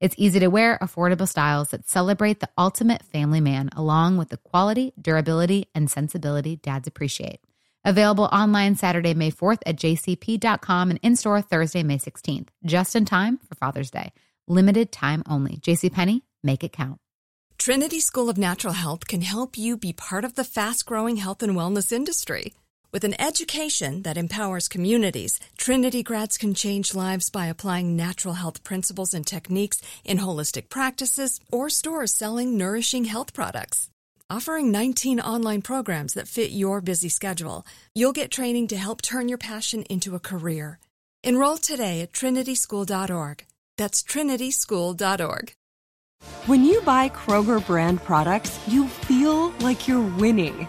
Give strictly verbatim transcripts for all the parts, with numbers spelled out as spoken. It's easy to wear, affordable styles that celebrate the ultimate family man, along with the quality, durability, and sensibility dads appreciate. Available online Saturday, May fourth at J C P dot com and in-store Thursday, May sixteenth. Just in time for Father's Day. Limited time only. JCPenney, make it count. Trinity School of Natural Health can help you be part of the fast-growing health and wellness industry. With an education that empowers communities, Trinity grads can change lives by applying natural health principles and techniques in holistic practices or stores selling nourishing health products. Offering nineteen online programs that fit your busy schedule, you'll get training to help turn your passion into a career. Enroll today at trinity school dot org. That's trinity school dot org. When you buy Kroger brand products, you feel like you're winning.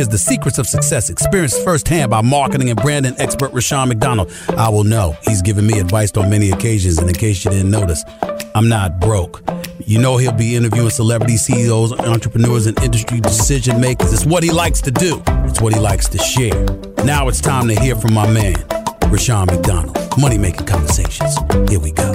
Is the secrets of success experienced firsthand by marketing and branding expert Rushion McDonald. I will know. He's given me advice on many occasions, and in case you didn't notice, I'm not broke. You know he'll be interviewing celebrity C E Os, entrepreneurs, and industry decision makers. It's what he likes to do. It's what he likes to share. Now it's time to hear from my man, Rushion McDonald. Money Making Conversations. Here we go.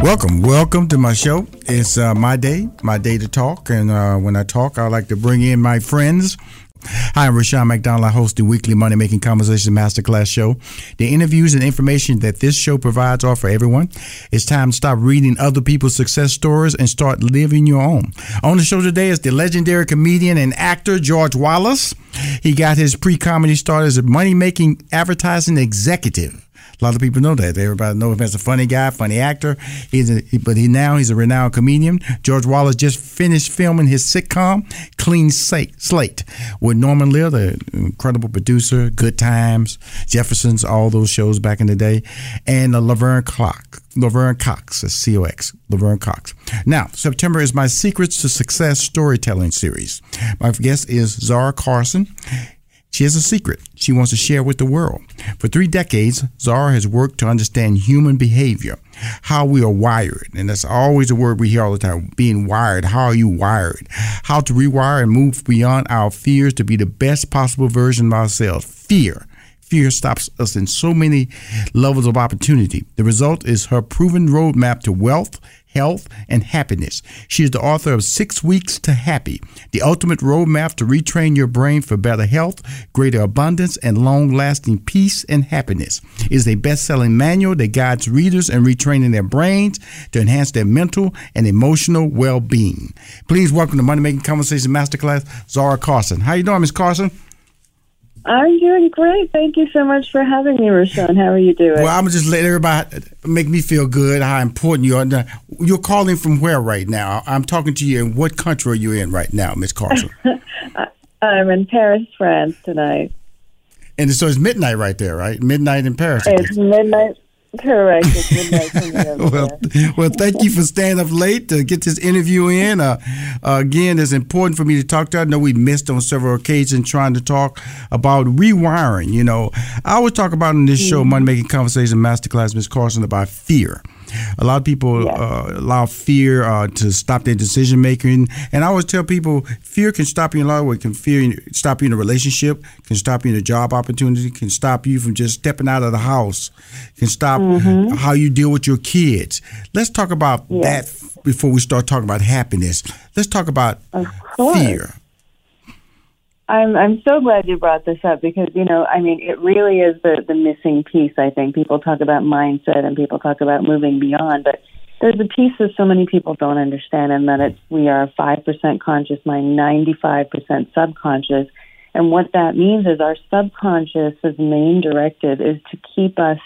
Welcome, welcome to my show. It's uh, my day, my day to talk, and uh, when I talk, I like to bring in my friends. Hi, I'm Rushion McDonald. I host the weekly Money Making Conversations Masterclass show. The interviews and information that this show provides are for everyone. It's time to stop reading other people's success stories and start living your own. On the show today is the legendary comedian and actor George Wallace. He got his pre-comedy start as a money-making advertising executive. A lot of people know that. Everybody knows him as a funny guy, funny actor. He's a, but he now he's a renowned comedian. George Wallace just finished filming his sitcom, Clean Slate, with Norman Lear, the incredible producer, Good Times, Jeffersons, all those shows back in the day, and the Laverne Cox. Laverne Cox, that's C O X, Laverne Cox. Now, September is my Secrets to Success storytelling series. My guest is Zahra Karsan. She has a secret she wants to share with the world. For three decades, Zahra has worked to understand human behavior, how we are wired. And that's always a word we hear all the time, being wired. How are you wired? How to rewire and move beyond our fears to be the best possible version of ourselves. Fear. Fear stops us in so many levels of opportunity. The result is her proven roadmap to wealth, health, and happiness. She is the author of Six Weeks to Happy, the ultimate roadmap to retrain your brain for better health, greater abundance, and long-lasting peace and happiness. It is a best-selling manual that guides readers in retraining their brains to enhance their mental and emotional well-being. Please welcome to Money Making Conversation Masterclass, Zahra Karsan. How you doing, Miz Karsan? I'm doing great. Thank you so much for having me, Rushion. How are you doing? Well, I'm just letting everybody make me feel good, how important you are. Now, you're calling from where right now? I'm talking to you in what country are you in right now, Miz Karsan? I'm in Paris, France tonight. And so it's midnight right there, right? Midnight in Paris. It's midnight. Correct. well, well, thank you for staying up late to get this interview in. Uh, uh, again, it's important for me to talk to you. I know we missed on several occasions trying to talk about rewiring. You know, I always talk about in this mm-hmm. show, Money Making Conversation Masterclass, Miz Karsan, about fear. A lot of people yeah. uh, allow fear uh, to stop their decision making, and I always tell people fear can stop you in a lot of ways. Can fear stop you in a relationship? Can stop you in a job opportunity? Can stop you from just stepping out of the house? Can stop mm-hmm. how you deal with your kids? Let's talk about yes. that before we start talking about happiness. Let's talk about fear. I'm I'm so glad you brought this up because, you know, I mean, it really is the, the missing piece, I think. People talk about mindset and people talk about moving beyond, but there's a piece that so many people don't understand, and that it's we are five percent conscious mind, ninety-five percent subconscious, And what that means is our subconscious's main directive is to keep us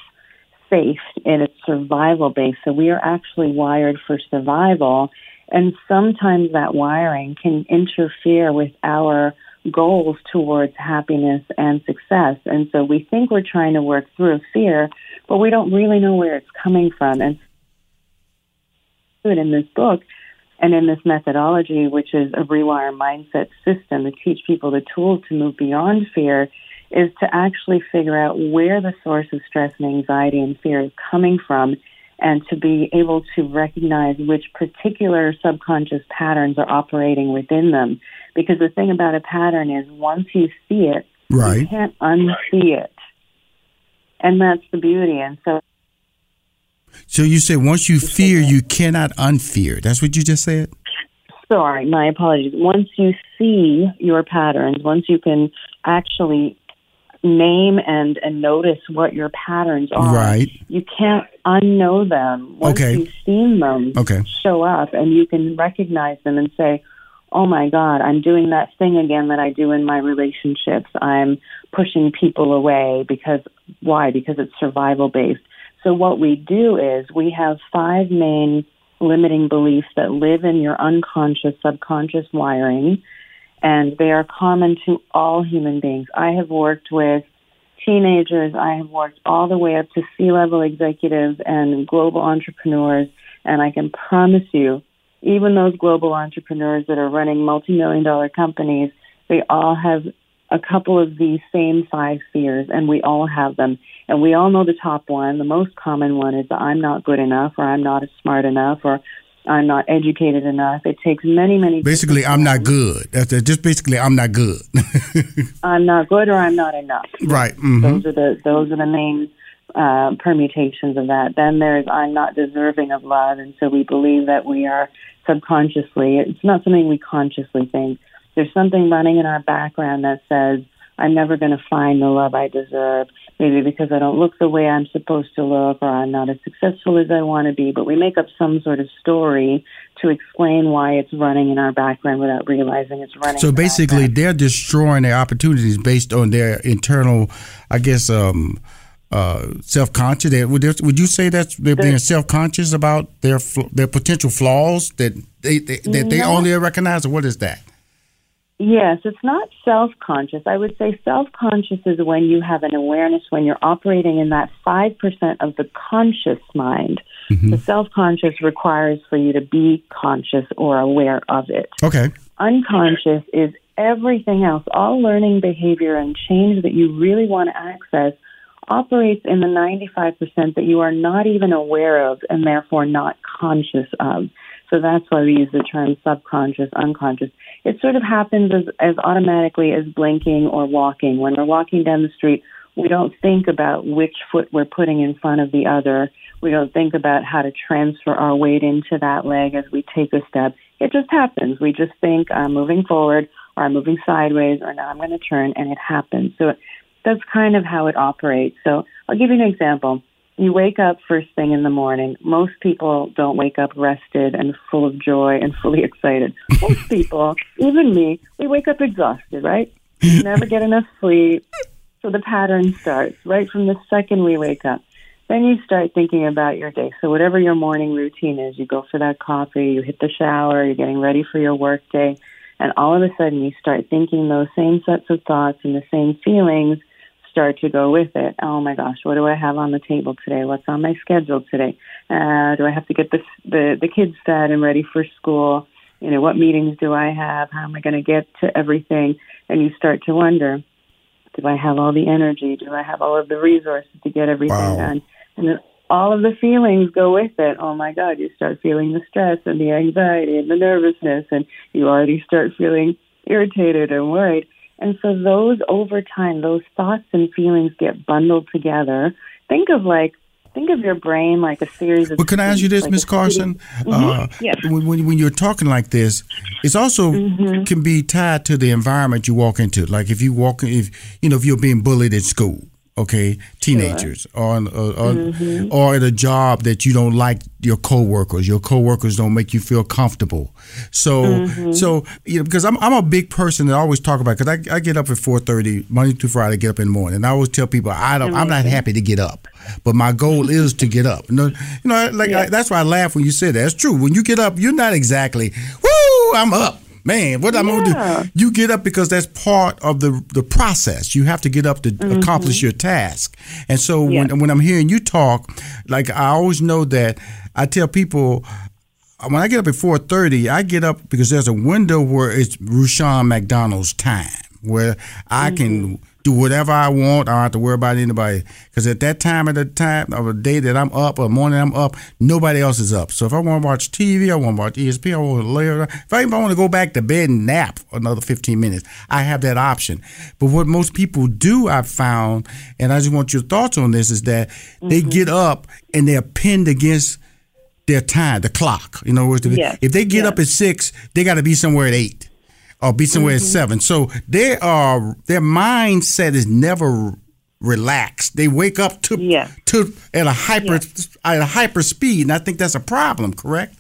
safe in its survival base. So we are actually wired for survival. And sometimes that wiring can interfere with our goals towards happiness and success. And so we think we're trying to work through fear, but we don't really know where it's coming from. And in this book and in this methodology, which is a rewire mindset system to teach people the tools to move beyond fear, is to actually figure out where the source of stress and anxiety and fear is coming from, and to be able to recognize which particular subconscious patterns are operating within them. Because the thing about a pattern is once you see it, right, you can't unsee it. And that's the beauty. And so So you say once you fear, you cannot unfear. That's what you just said? Sorry, my apologies. Once you see your patterns, once you can actually name and, and notice what your patterns are, right, you can't unknow them. Once okay. you've seen them okay. show up and you can recognize them and say, oh my God, I'm doing that thing again that I do in my relationships. I'm pushing people away because, why? Because it's survival-based. So what we do is we have five main limiting beliefs that live in your unconscious, subconscious wiring, and they are common to all human beings. I have worked with teenagers. I have worked all the way up to C-level executives and global entrepreneurs, and I can promise you, even those global entrepreneurs that are running multi-million dollar companies, they all have a couple of these same five fears, and we all have them. And we all know the top one, the most common one, is the I'm not good enough, or I'm not smart enough, or I'm not educated enough. It takes many, many... Basically, I'm not good. That's just basically, I'm not good. I'm not good or I'm not enough. Right. Mm-hmm. Those are the those are the main uh, permutations of that. Then there's I'm not deserving of love, and so we believe that we are subconsciously... It's not something we consciously think. There's something running in our background that says, I'm never going to find the love I deserve, maybe because I don't look the way I'm supposed to look, or I'm not as successful as I want to be. But we make up some sort of story to explain why it's running in our background without realizing it's running. So basically, they're destroying their opportunities based on their internal, I guess, um, uh, self-conscious. They, would, there, would you say that they're being self-conscious about their their potential flaws that they, they that they only recognize? Or what is that? Yes, it's not self-conscious. I would say self-conscious is when you have an awareness, when you're operating in that five percent of the conscious mind. Mm-hmm. The self-conscious requires for you to be conscious or aware of it. Okay. Unconscious is everything else. All learning behavior and change that you really want to access operates in the ninety-five percent that you are not even aware of and therefore not conscious of. So that's why we use the term subconscious, unconscious. It sort of happens as, as automatically as blinking or walking. When we're walking down the street, we don't think about which foot we're putting in front of the other. We don't think about how to transfer our weight into that leg as we take a step. It just happens. We just think, I'm moving forward, or I'm moving sideways, or now I'm going to turn, and it happens. So that's kind of how it operates. So I'll give you an example. You wake up first thing in the morning. Most people don't wake up rested and full of joy and fully excited. Most people, even me, we wake up exhausted, right? We never get enough sleep. So the pattern starts right from the second we wake up. Then you start thinking about your day. So whatever your morning routine is, you go for that coffee, you hit the shower, you're getting ready for your work day, and all of a sudden you start thinking those same sets of thoughts and the same feelings start to go with it. Oh my gosh, what do I have on the table today? What's on my schedule today? Uh, do I have to get the, the the kids fed and ready for school? You know, what meetings do I have? How am I going to get to everything? And you start to wonder, do I have all the energy? Do I have all of the resources to get everything wow. done? And then all of the feelings go with it. Oh my God, you start feeling the stress and the anxiety and the nervousness, and you already start feeling irritated and worried. And so those, over time, those thoughts and feelings get bundled together. Think of like, think of your brain like a series of... Well, can I ask you this, like Miz Carson? Mm-hmm. Uh, yes. When, when you're talking like this, it's also mm-hmm. can be tied to the environment you walk into. Like if you walk, if you know, if you're being bullied at school, okay, teenagers, sure. or, or, mm-hmm. or at a job that you don't like your coworkers. Your coworkers don't make you feel comfortable. So, mm-hmm. so you know, because I'm I'm a big person that I always talk about, because I, I get up at four thirty, Monday through Friday, get up in the morning. And I always tell people, I don't, I'm not happy to get up, but my goal is to get up. No, you know, like yeah. I, that's why I laugh when you said that. It's true. When you get up, you're not exactly, woo, I'm up. Man, what I'm yeah. gonna do? You get up because that's part of the the process. You have to get up to mm-hmm. accomplish your task. And so yeah. when when I'm hearing you talk, like I always know that I tell people when I get up at four thirty, I get up because there's a window where it's Rushion McDonald's time, where I mm-hmm. can do whatever I want. I don't have to worry about anybody. Because at that time of the time of the day that I'm up, or morning I'm up, nobody else is up. So if I want to watch T V, I want to watch E S P N, I want to lay around. If I even want to go back to bed and nap another fifteen minutes, I have that option. But what most people do, I've found, and I just want your thoughts on this, is that mm-hmm. they get up and they're pinned against their time, the clock. In other words, yeah. if they get yeah. up at six, they got to be somewhere at eight. Or be somewhere mm-hmm. at seven. So they are, their mindset is never relaxed. They wake up to yeah. to at a hyper yeah. at a hyper speed, and I think that's a problem. Correct?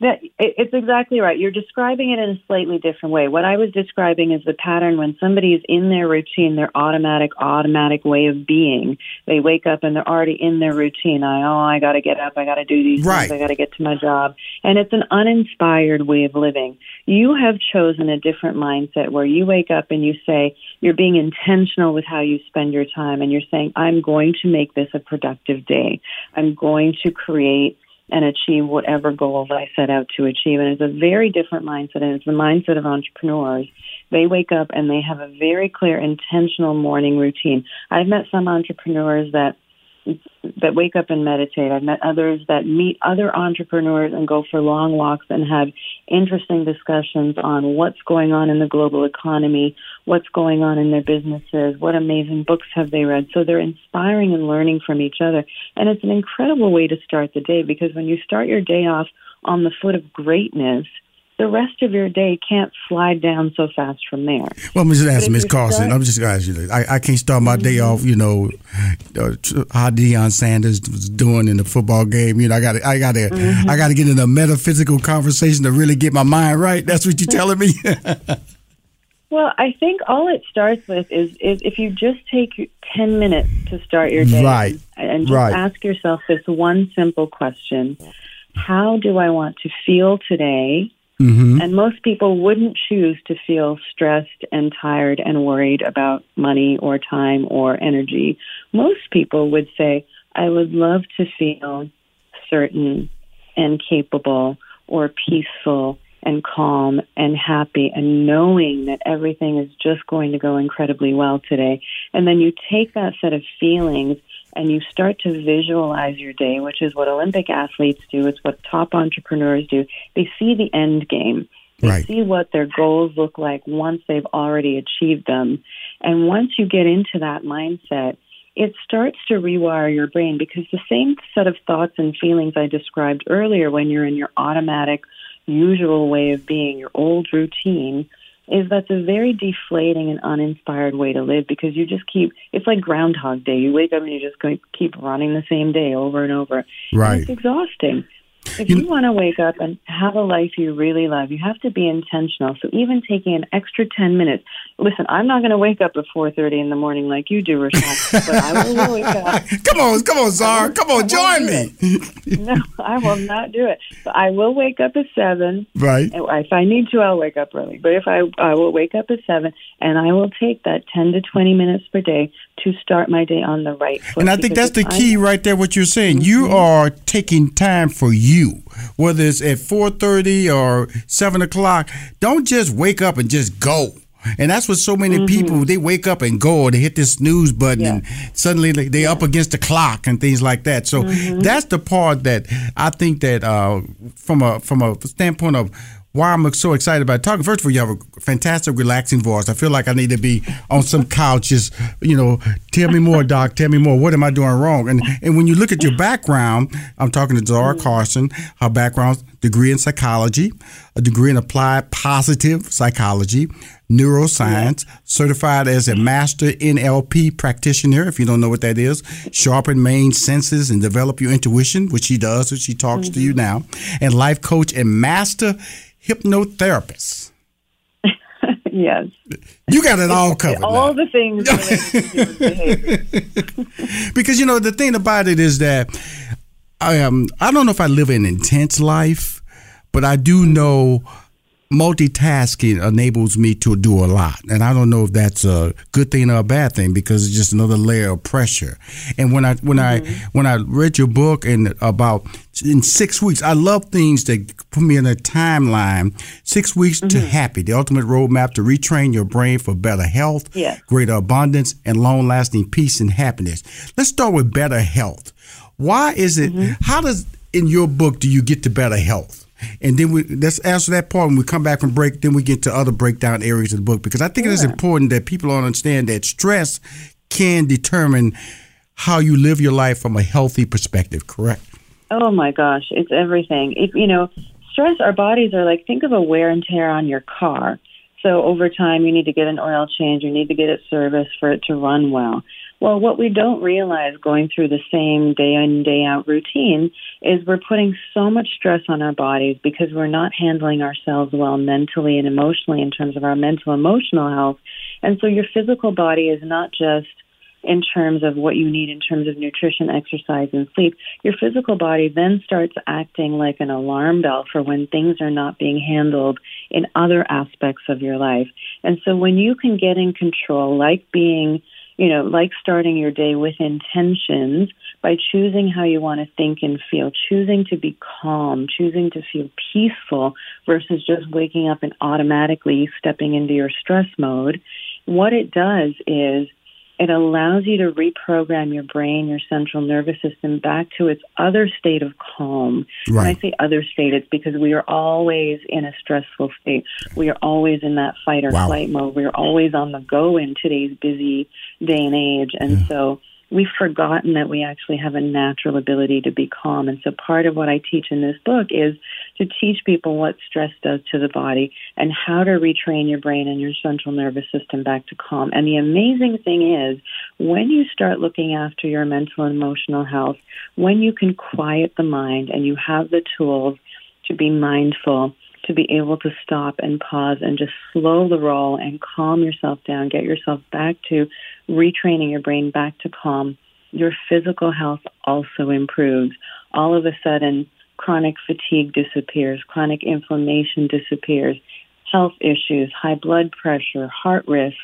That, it's exactly right. You're describing it in a slightly different way. What I was describing is the pattern when somebody is in their routine, their automatic, automatic way of being. They wake up and they're already in their routine. I, oh, I got to get up. I got to do these right. things. I got to get to my job. And it's an uninspired way of living. You have chosen a different mindset where you wake up and you say, you're being intentional with how you spend your time. And you're saying, I'm going to make this a productive day. I'm going to create and achieve whatever goal that I set out to achieve. And it's a very different mindset, and it's the mindset of entrepreneurs. They wake up and they have a very clear, intentional morning routine. I've met some entrepreneurs that that wake up and meditate. I've met others that meet other entrepreneurs and go for long walks and have interesting discussions on what's going on in the global economy, what's going on in their businesses, what amazing books have they read. So they're inspiring and learning from each other. And it's an incredible way to start the day, because when you start your day off on the foot of greatness, the rest of your day can't slide down so fast from there. Well, I'm just asking Miz Carson. Stuck, I'm just going to ask you, I, I can't start my mm-hmm. day off, you know, uh, how Deion Sanders was doing in the football game. You know, I got to, I got to, mm-hmm. I got to get in a metaphysical conversation to really get my mind right. That's what you're telling me. Well, I think all it starts with is, is if you just take ten minutes to start your day right. and, and just right. ask yourself this one simple question: how do I want to feel today? Mm-hmm. And most people wouldn't choose to feel stressed and tired and worried about money or time or energy. Most people would say, I would love to feel certain and capable or peaceful and calm and happy and knowing that everything is just going to go incredibly well today. And then you take that set of feelings and you start to visualize your day, which is what Olympic athletes do. It's what top entrepreneurs do. They see the end game. They right. see what their goals look like once they've already achieved them. And once you get into that mindset, it starts to rewire your brain, because the same set of thoughts and feelings I described earlier when you're in your automatic, usual way of being, your old routine, is that's a very deflating and uninspired way to live, because you just keep, it's like Groundhog Day. You wake up and you just keep running the same day over and over. Right. And it's exhausting. If you, you want to wake up and have a life you really love, you have to be intentional. So even taking an extra ten minutes, listen, I'm not going to wake up at four thirty in the morning like you do, Rashawn, but I will wake up. Come on, come on, Zahra. Come on, join me. No, I will not do it. But I will wake up at seven. Right. If I need to, I'll wake up early. But if I, I will wake up at seven, and I will take that ten to twenty minutes per day to start my day on the right foot. And I think that's the key right there, what you're saying. Mm-hmm. You are taking time for you. You, whether it's at four thirty or seven o'clock, don't just wake up and just go. And that's what so many mm-hmm. people, they wake up and go, or they hit this snooze button yeah. and suddenly they're yeah. up against the clock and things like that. So mm-hmm. that's the part that I think that uh, from a from a standpoint of why I'm so excited about talking. First of all, you have a fantastic, relaxing voice. I feel like I need to be on some couch, just, you know, tell me more, doc, tell me more. What am I doing wrong? And and when you look at your background, I'm talking to Zahra Karsan, her background, degree in psychology, a degree in applied positive psychology, neuroscience, yeah. certified as a master N L P practitioner. If you don't know what that is, sharpen main senses and develop your intuition, which she does, which she talks mm-hmm. to you now, and life coach and master hypnotherapist. Yes. You got it all covered. All now. The things related to behavior. Because, you know, the thing about it is that I, um, I don't know if I live an intense life, but I do know multitasking enables me to do a lot. And I don't know if that's a good thing or a bad thing, because it's just another layer of pressure. And when I when mm-hmm. I when I read your book and about in six weeks, I love things that put me in a timeline. Six weeks mm-hmm. to happy, the ultimate roadmap to retrain your brain for better health, yeah. greater abundance, and long lasting peace and happiness. Let's start with better health. Why is it mm-hmm. how does in your book do you get to better health? And then we let's answer that part when we come back from break. Then we get to other breakdown areas of the book, because I think yeah. it is important that people understand that stress can determine how you live your life from a healthy perspective. Correct? Oh my gosh, it's everything. If you know, stress, our bodies are like, think of a wear and tear on your car. So over time, you need to get an oil change. You need to get it serviced for it to run well. Well, what we don't realize going through the same day in, day out routine is we're putting so much stress on our bodies because we're not handling ourselves well mentally and emotionally in terms of our mental, emotional health. And so your physical body is not just in terms of what you need in terms of nutrition, exercise, and sleep. Your physical body then starts acting like an alarm bell for when things are not being handled in other aspects of your life. And so when you can get in control, like being you know, like starting your day with intentions by choosing how you want to think and feel, choosing to be calm, choosing to feel peaceful versus just waking up and automatically stepping into your stress mode. What it does is it allows you to reprogram your brain, your central nervous system back to its other state of calm. Right. When I say other state, it's because we are always in a stressful state. We are always in that fight or wow. flight mode. We are always on the go in today's busy day and age. And yeah. so we've forgotten that we actually have a natural ability to be calm. And so part of what I teach in this book is to teach people what stress does to the body and how to retrain your brain and your central nervous system back to calm. And the amazing thing is, when you start looking after your mental and emotional health, when you can quiet the mind and you have the tools to be mindful, to be able to stop and pause and just slow the roll and calm yourself down, get yourself back to retraining your brain back to calm, your physical health also improves. All of a sudden, chronic fatigue disappears, chronic inflammation disappears, health issues, high blood pressure, heart risk,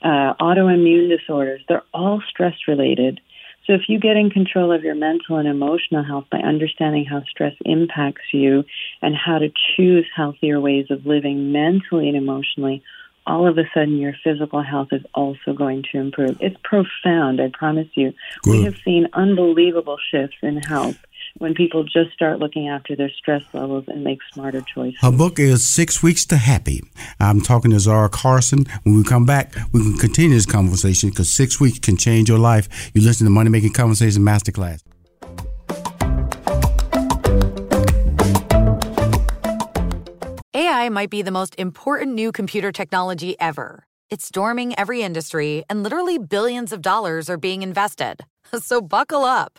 uh, autoimmune disorders, they're all stress-related. So if you get in control of your mental and emotional health by understanding how stress impacts you and how to choose healthier ways of living mentally and emotionally, all of a sudden your physical health is also going to improve. It's profound, I promise you. Good. We have seen unbelievable shifts in health when people just start looking after their stress levels and make smarter choices. Her book is Six Weeks to Happy. I'm talking to Zahra Karsan. When we come back, we can continue this conversation, because six weeks can change your life. You listen to Money Making Conversation Masterclass. A I might be the most important new computer technology ever. It's storming every industry, and literally billions of dollars are being invested. So buckle up.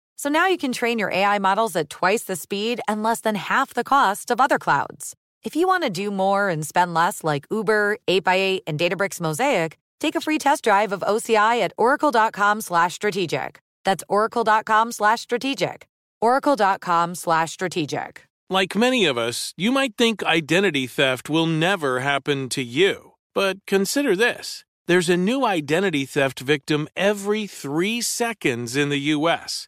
So now you can train your A I models at twice the speed and less than half the cost of other clouds. If you want to do more and spend less like Uber, eight by eight, and Databricks Mosaic, take a free test drive of O C I at oracle.com slash strategic. That's oracle.com slash strategic. Oracle.com slash strategic. Like many of us, you might think identity theft will never happen to you. But consider this. There's a new identity theft victim every three seconds in the U S,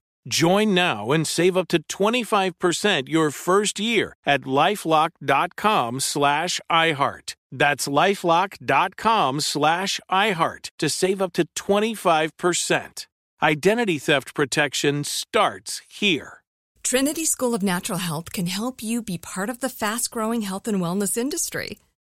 Join now and save up to twenty-five percent your first year at LifeLock.com slash iHeart. That's LifeLock.com slash iHeart to save up to twenty-five percent. Identity theft protection starts here. Trinity School of Natural Health can help you be part of the fast-growing health and wellness industry.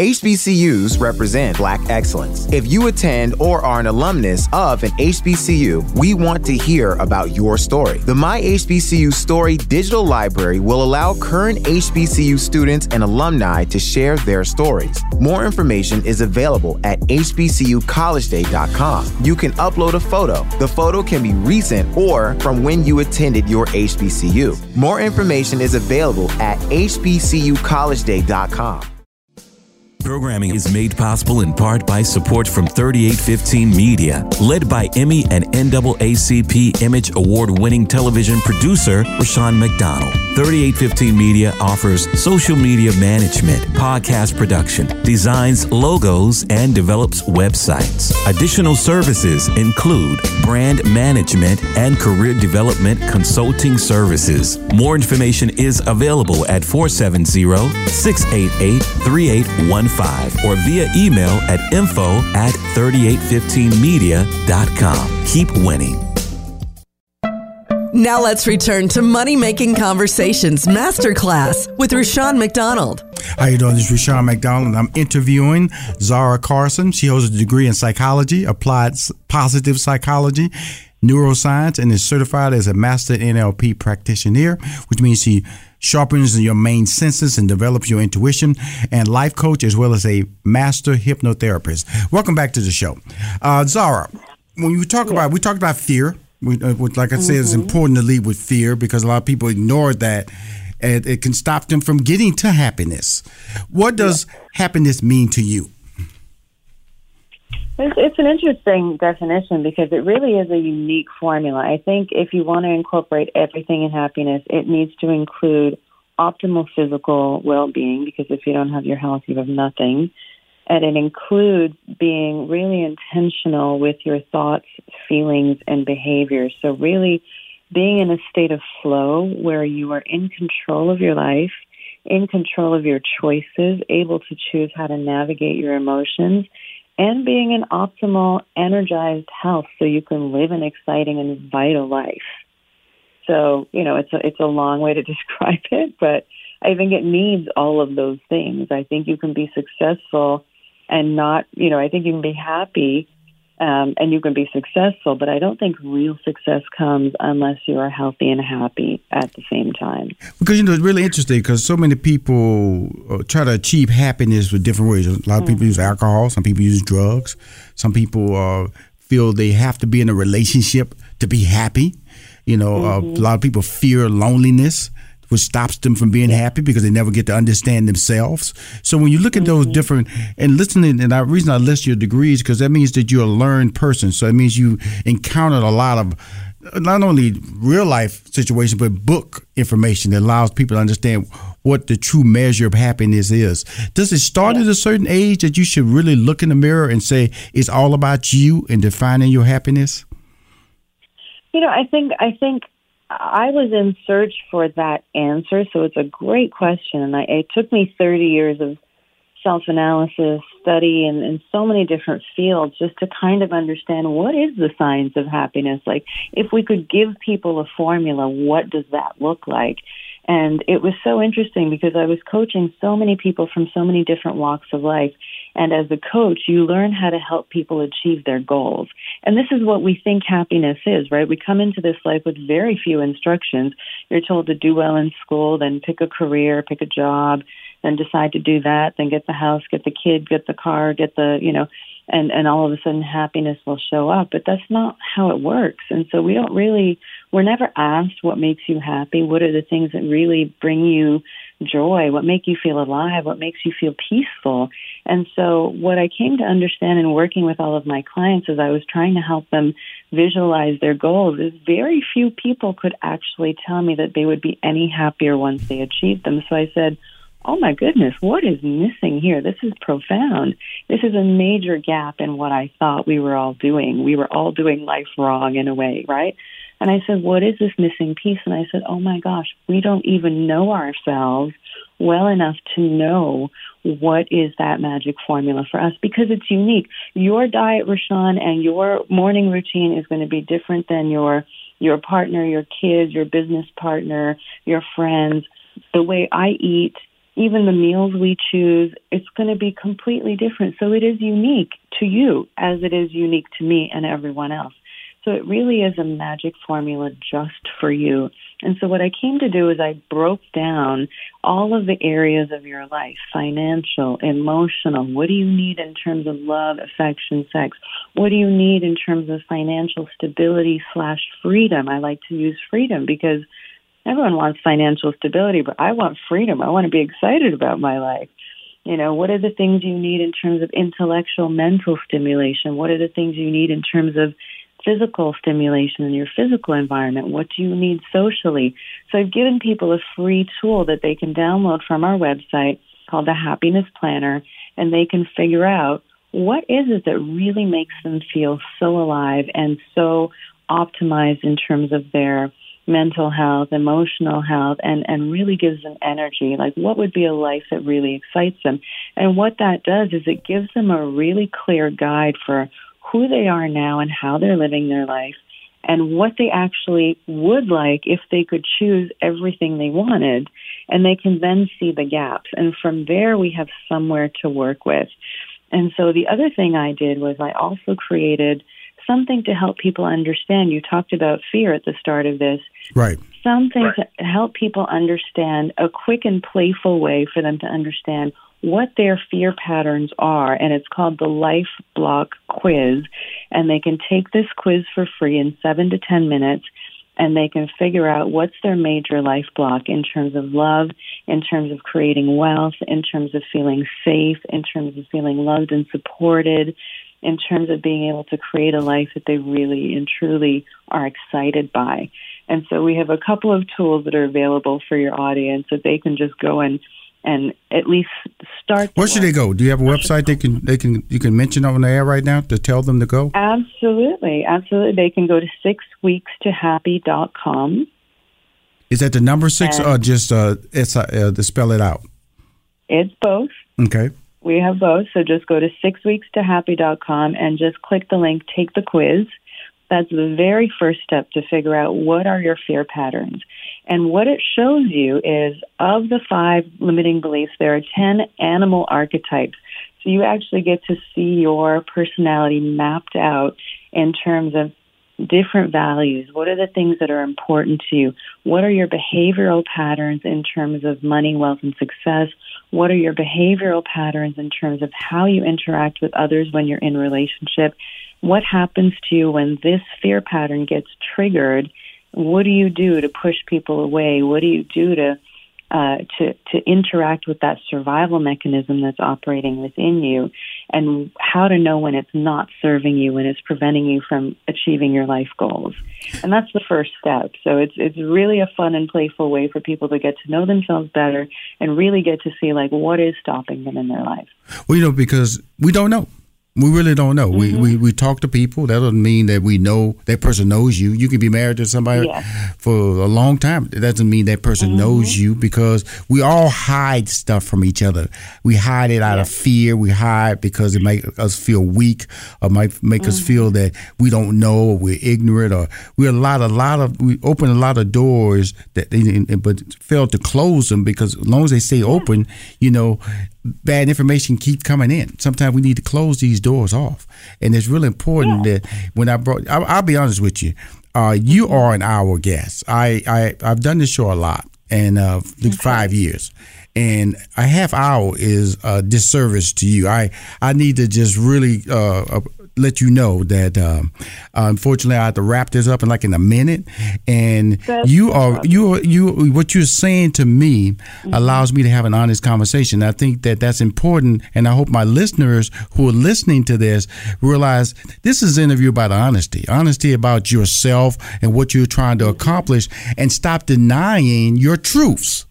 H B C Us represent Black excellence. If you attend or are an alumnus of an H B C U, we want to hear about your story. The My H B C U Story digital library will allow current H B C U students and alumni to share their stories. More information is available at H B C U college day dot com. You can upload a photo. The photo can be recent or from when you attended your H B C U. More information is available at H B C U college day dot com. Programming is made possible in part by support from thirty-eight fifteen Media, led by Emmy and N double A C P Image Award-winning television producer Rushion McDonald. thirty-eight fifteen Media offers social media management, podcast production, designs logos, and develops websites. Additional services include brand management and career development consulting services. More information is available at four seven zero, six eight eight, three eight one five. Or via email at info at thirty-eight fifteen media dot com. Keep winning. Now let's return to Money Making Conversations Masterclass with Rushion McDonald. How you doing? This is Rushion McDonald. I'm interviewing Zahra Karsan. She holds a degree in psychology, applied positive psychology, neuroscience, and is certified as a master N L P practitioner, which means she sharpens your main senses and develops your intuition, and life coach as well as a master hypnotherapist. Welcome back to the show. Uh, Zahra, when you talk yeah. about, we talked about fear. We, uh, which, like I mm-hmm. said, it's important to lead with fear because a lot of people ignore that, and it can stop them from getting to happiness. What does yeah. happiness mean to you? It's, it's an interesting definition because it really is a unique formula. I think if you want to incorporate everything in happiness, it needs to include optimal physical well-being, because if you don't have your health, you have nothing. And it includes being really intentional with your thoughts, feelings, and behaviors. So really being in a state of flow where you are in control of your life, in control of your choices, able to choose how to navigate your emotions, and being in optimal, energized health so you can live an exciting and vital life. So, you know, it's a, it's a long way to describe it, but I think it needs all of those things. I think you can be successful and not, you know, I think you can be happy um, and you can be successful, but I don't think real success comes unless you are healthy and happy at the same time. Because, you know, it's really interesting because so many people try to achieve happiness with different ways. A lot of mm-hmm. people use alcohol. Some people use drugs. Some people uh, feel they have to be in a relationship to be happy. You know, mm-hmm. uh, a lot of people fear loneliness, which stops them from being happy because they never get to understand themselves. So when you look at those mm-hmm. different and listening, and the reason I list your degrees because that means that you're a learned person. So it means you encountered a lot of not only real life situations, but book information that allows people to understand what the true measure of happiness is. Does it start yeah. at a certain age that you should really look in the mirror and say it's all about you and defining your happiness? You know, I think I think. I was in search for that answer, so it's a great question, and I, it took me thirty years of self-analysis, study, and, and so many different fields just to kind of understand what is the science of happiness. Like, if we could give people a formula, what does that look like? And it was so interesting because I was coaching so many people from so many different walks of life. And as a coach, you learn how to help people achieve their goals. And this is what we think happiness is, right? We come into this life with very few instructions. You're told to do well in school, then pick a career, pick a job, then decide to do that, then get the house, get the kid, get the car, get the, you know, and, and all of a sudden happiness will show up. But that's not how it works. And so we don't really, we're never asked what makes you happy, what are the things that really bring you joy, what make you feel alive, what makes you feel peaceful. And so what I came to understand in working with all of my clients as I was trying to help them visualize their goals is very few people could actually tell me that they would be any happier once they achieved them. So I said, oh my goodness, what is missing here? This is profound. This is a major gap in what I thought we were all doing. We were all doing life wrong in a way, right? And I said, what is this missing piece? And I said, oh my gosh, we don't even know ourselves well enough to know what is that magic formula for us, because it's unique. Your diet, Rushion, and your morning routine is going to be different than your your partner, your kids, your business partner, your friends. The way I eat, even the meals we choose, it's going to be completely different. So it is unique to you as it is unique to me and everyone else. So it really is a magic formula just for you. And so what I came to do is I broke down all of the areas of your life, financial, emotional. What do you need in terms of love, affection, sex? What do you need in terms of financial stability slash freedom? I like to use freedom because everyone wants financial stability, but I want freedom. I want to be excited about my life. You know, what are the things you need in terms of intellectual, mental stimulation? What are the things you need in terms of physical stimulation in your physical environment? What do you need socially? So I've given people a free tool that they can download from our website called the Happiness Planner, and they can figure out what is it that really makes them feel so alive and so optimized in terms of their mental health, emotional health, and, and really gives them energy. Like, what would be a life that really excites them? And what that does is it gives them a really clear guide for who they are now and how they're living their life and what they actually would like if they could choose everything they wanted. And they can then see the gaps. And from there, we have somewhere to work with. And so the other thing I did was I also created something to help people understand. You talked about fear at the start of this. Right. Something right. to help people understand, a quick and playful way for them to understand what their fear patterns are, and it's called the LifeLock quiz, and they can take this quiz for free in seven to ten minutes, and they can figure out what's their major life block in terms of love, in terms of creating wealth, in terms of feeling safe, in terms of feeling loved and supported, in terms of being able to create a life that they really and truly are excited by. And so we have a couple of tools that are available for your audience that they can just go and and at least start. Where should they go? Do you have a website they can they can you can mention on the air right now to tell them to go? Absolutely. Absolutely. They can go to six weeks to happy dot com. Is that the number six and or just uh, it's, uh, to spell it out? It's both. Okay. We have both. So just go to six weeks to happy dot com and just click the link, take the quiz. That's the very first step to figure out what are your fear patterns. And what it shows you is of the five limiting beliefs, there are ten animal archetypes. So you actually get to see your personality mapped out in terms of different values. What are the things that are important to you? What are your behavioral patterns in terms of money, wealth, and success? What are your behavioral patterns in terms of how you interact with others when you're in relationship? What happens to you when this fear pattern gets triggered? What do you do to push people away? What do you do to uh, to, to interact with that survival mechanism that's operating within you? And how to know when it's not serving you, when it's preventing you from achieving your life goals. And that's the first step. So it's it's really a fun and playful way for people to get to know themselves better and really get to see, like, what is stopping them in their life. Well, you know, because we don't know. We really don't know. Mm-hmm. We, we we talk to people. That doesn't mean that we know that person knows you. You can be married to somebody yeah. for a long time. That doesn't mean that person mm-hmm. knows you, because we all hide stuff from each other. We hide it out yeah. of fear. We hide because it makes us feel weak, or might make mm-hmm. us feel that we don't know, or we're ignorant, or we're a lot, a lot of we open a lot of doors that they, but fail to close them, because as long as they stay yeah. open, you know, bad information keep coming in. Sometimes we need to close these doors off, and it's really important yeah. that when I brought, I, I'll be honest with you, uh, you are an hour guest. I, I I've done this show a lot, and uh, okay. five years, and a half hour is a disservice to you. I I need to just really uh, let you know that um, unfortunately I have to wrap this up in like in a minute, and That's you are you are, you what you're saying to me mm-hmm. allows me to have an honest conversation. I think that that's important, and I hope my listeners who are listening to this realize this is an interview about honesty honesty about yourself and what you're trying to accomplish, and stop denying your truths.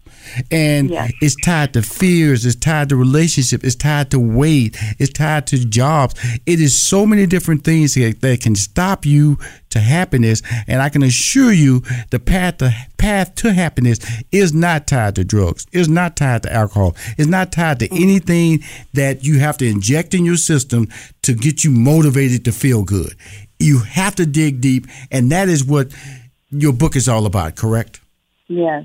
And yes. it's tied to fears, it's tied to relationship, it's tied to weight, it's tied to jobs. It is so many different things that, that can stop you to happiness. And I can assure you the path to, path to happiness is not tied to drugs, is not tied to alcohol, is not tied to mm-hmm. anything that you have to inject in your system to get you motivated to feel good. You have to dig deep, and that is what your book is all about, correct? Yes.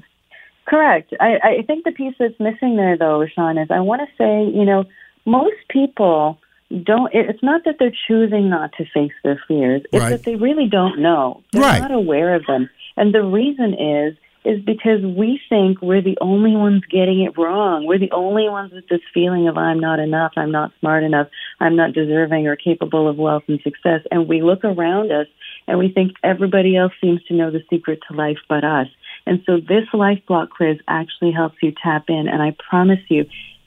Correct. I, I think the piece that's missing there, though, Rushion, is I want to say, you know, most people don't, it's not that they're choosing not to face their fears. It's right. that they really don't know. They're right. not aware of them. And the reason is, is because we think we're the only ones getting it wrong. We're the only ones with this feeling of I'm not enough, I'm not smart enough, I'm not deserving or capable of wealth and success. And we look around us and we think everybody else seems to know the secret to life but us. And so this Life Block quiz actually helps you tap in, and I promise you,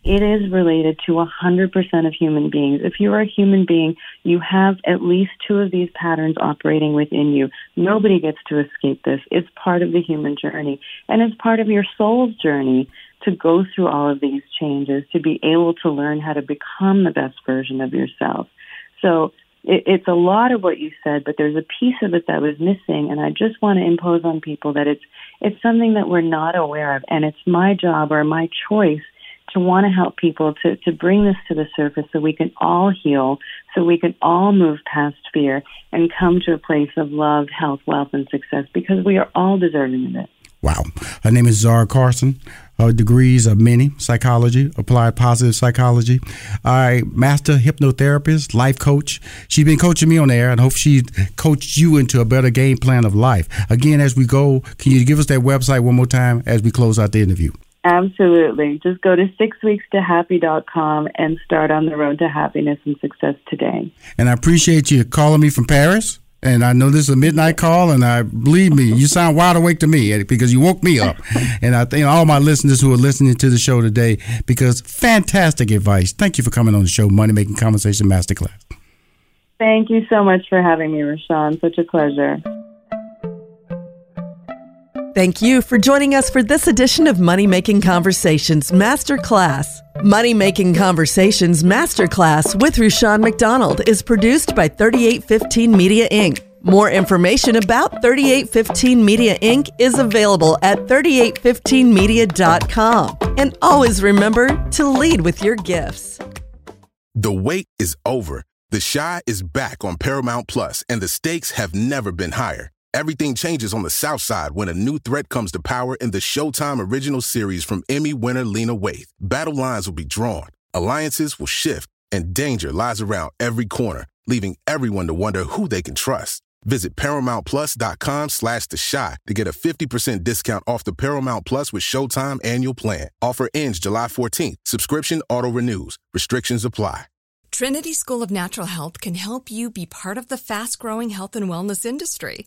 it is related to one hundred percent of human beings. If you are a human being, you have at least two of these patterns operating within you. Nobody gets to escape this. It's part of the human journey, and it's part of your soul's journey to go through all of these changes, to be able to learn how to become the best version of yourself. So it's a lot of what you said, but there's a piece of it that was missing, and I just want to impose on people that it's it's something that we're not aware of, and it's my job or my choice to want to help people to, to bring this to the surface so we can all heal, so we can all move past fear and come to a place of love, health, wealth, and success, because we are all deserving of it. Wow. Her name is Zahra Karsan. Her degrees are many: psychology, applied positive psychology, I master hypnotherapist, life coach. She's been coaching me on the air, and hope she coached you into a better game plan of life. Again, as we go, can you give us that website one more time as we close out the interview? Absolutely. Just go to six weeks to happy dot com and start on the road to happiness and success today. And I appreciate you calling me from Paris. And I know this is a midnight call, and I believe me, you sound wide awake to me because you woke me up. And I thank all my listeners who are listening to the show today, because fantastic advice. Thank you for coming on the show, Money Making Conversation Masterclass. Thank you so much for having me, Rushion. Such a pleasure. Thank you for joining us for this edition of Money Making Conversations Masterclass. Money Making Conversations Masterclass with Rushion McDonald is produced by thirty-eight fifteen Media, Incorporated. More information about thirty-eight fifteen Media, Incorporated is available at thirty-eight fifteen media dot com. And always remember to lead with your gifts. The wait is over. The Chi is back on Paramount Plus, and the stakes have never been higher. Everything changes on the South Side when a new threat comes to power in the Showtime original series from Emmy winner Lena Waithe. Battle lines will be drawn, alliances will shift, and danger lies around every corner, leaving everyone to wonder who they can trust. Visit ParamountPlus.com slash The Chi to get a fifty percent discount off the Paramount Plus with Showtime annual plan. Offer ends July fourteenth. Subscription auto-renews. Restrictions apply. Trinity School of Natural Health can help you be part of the fast-growing health and wellness industry.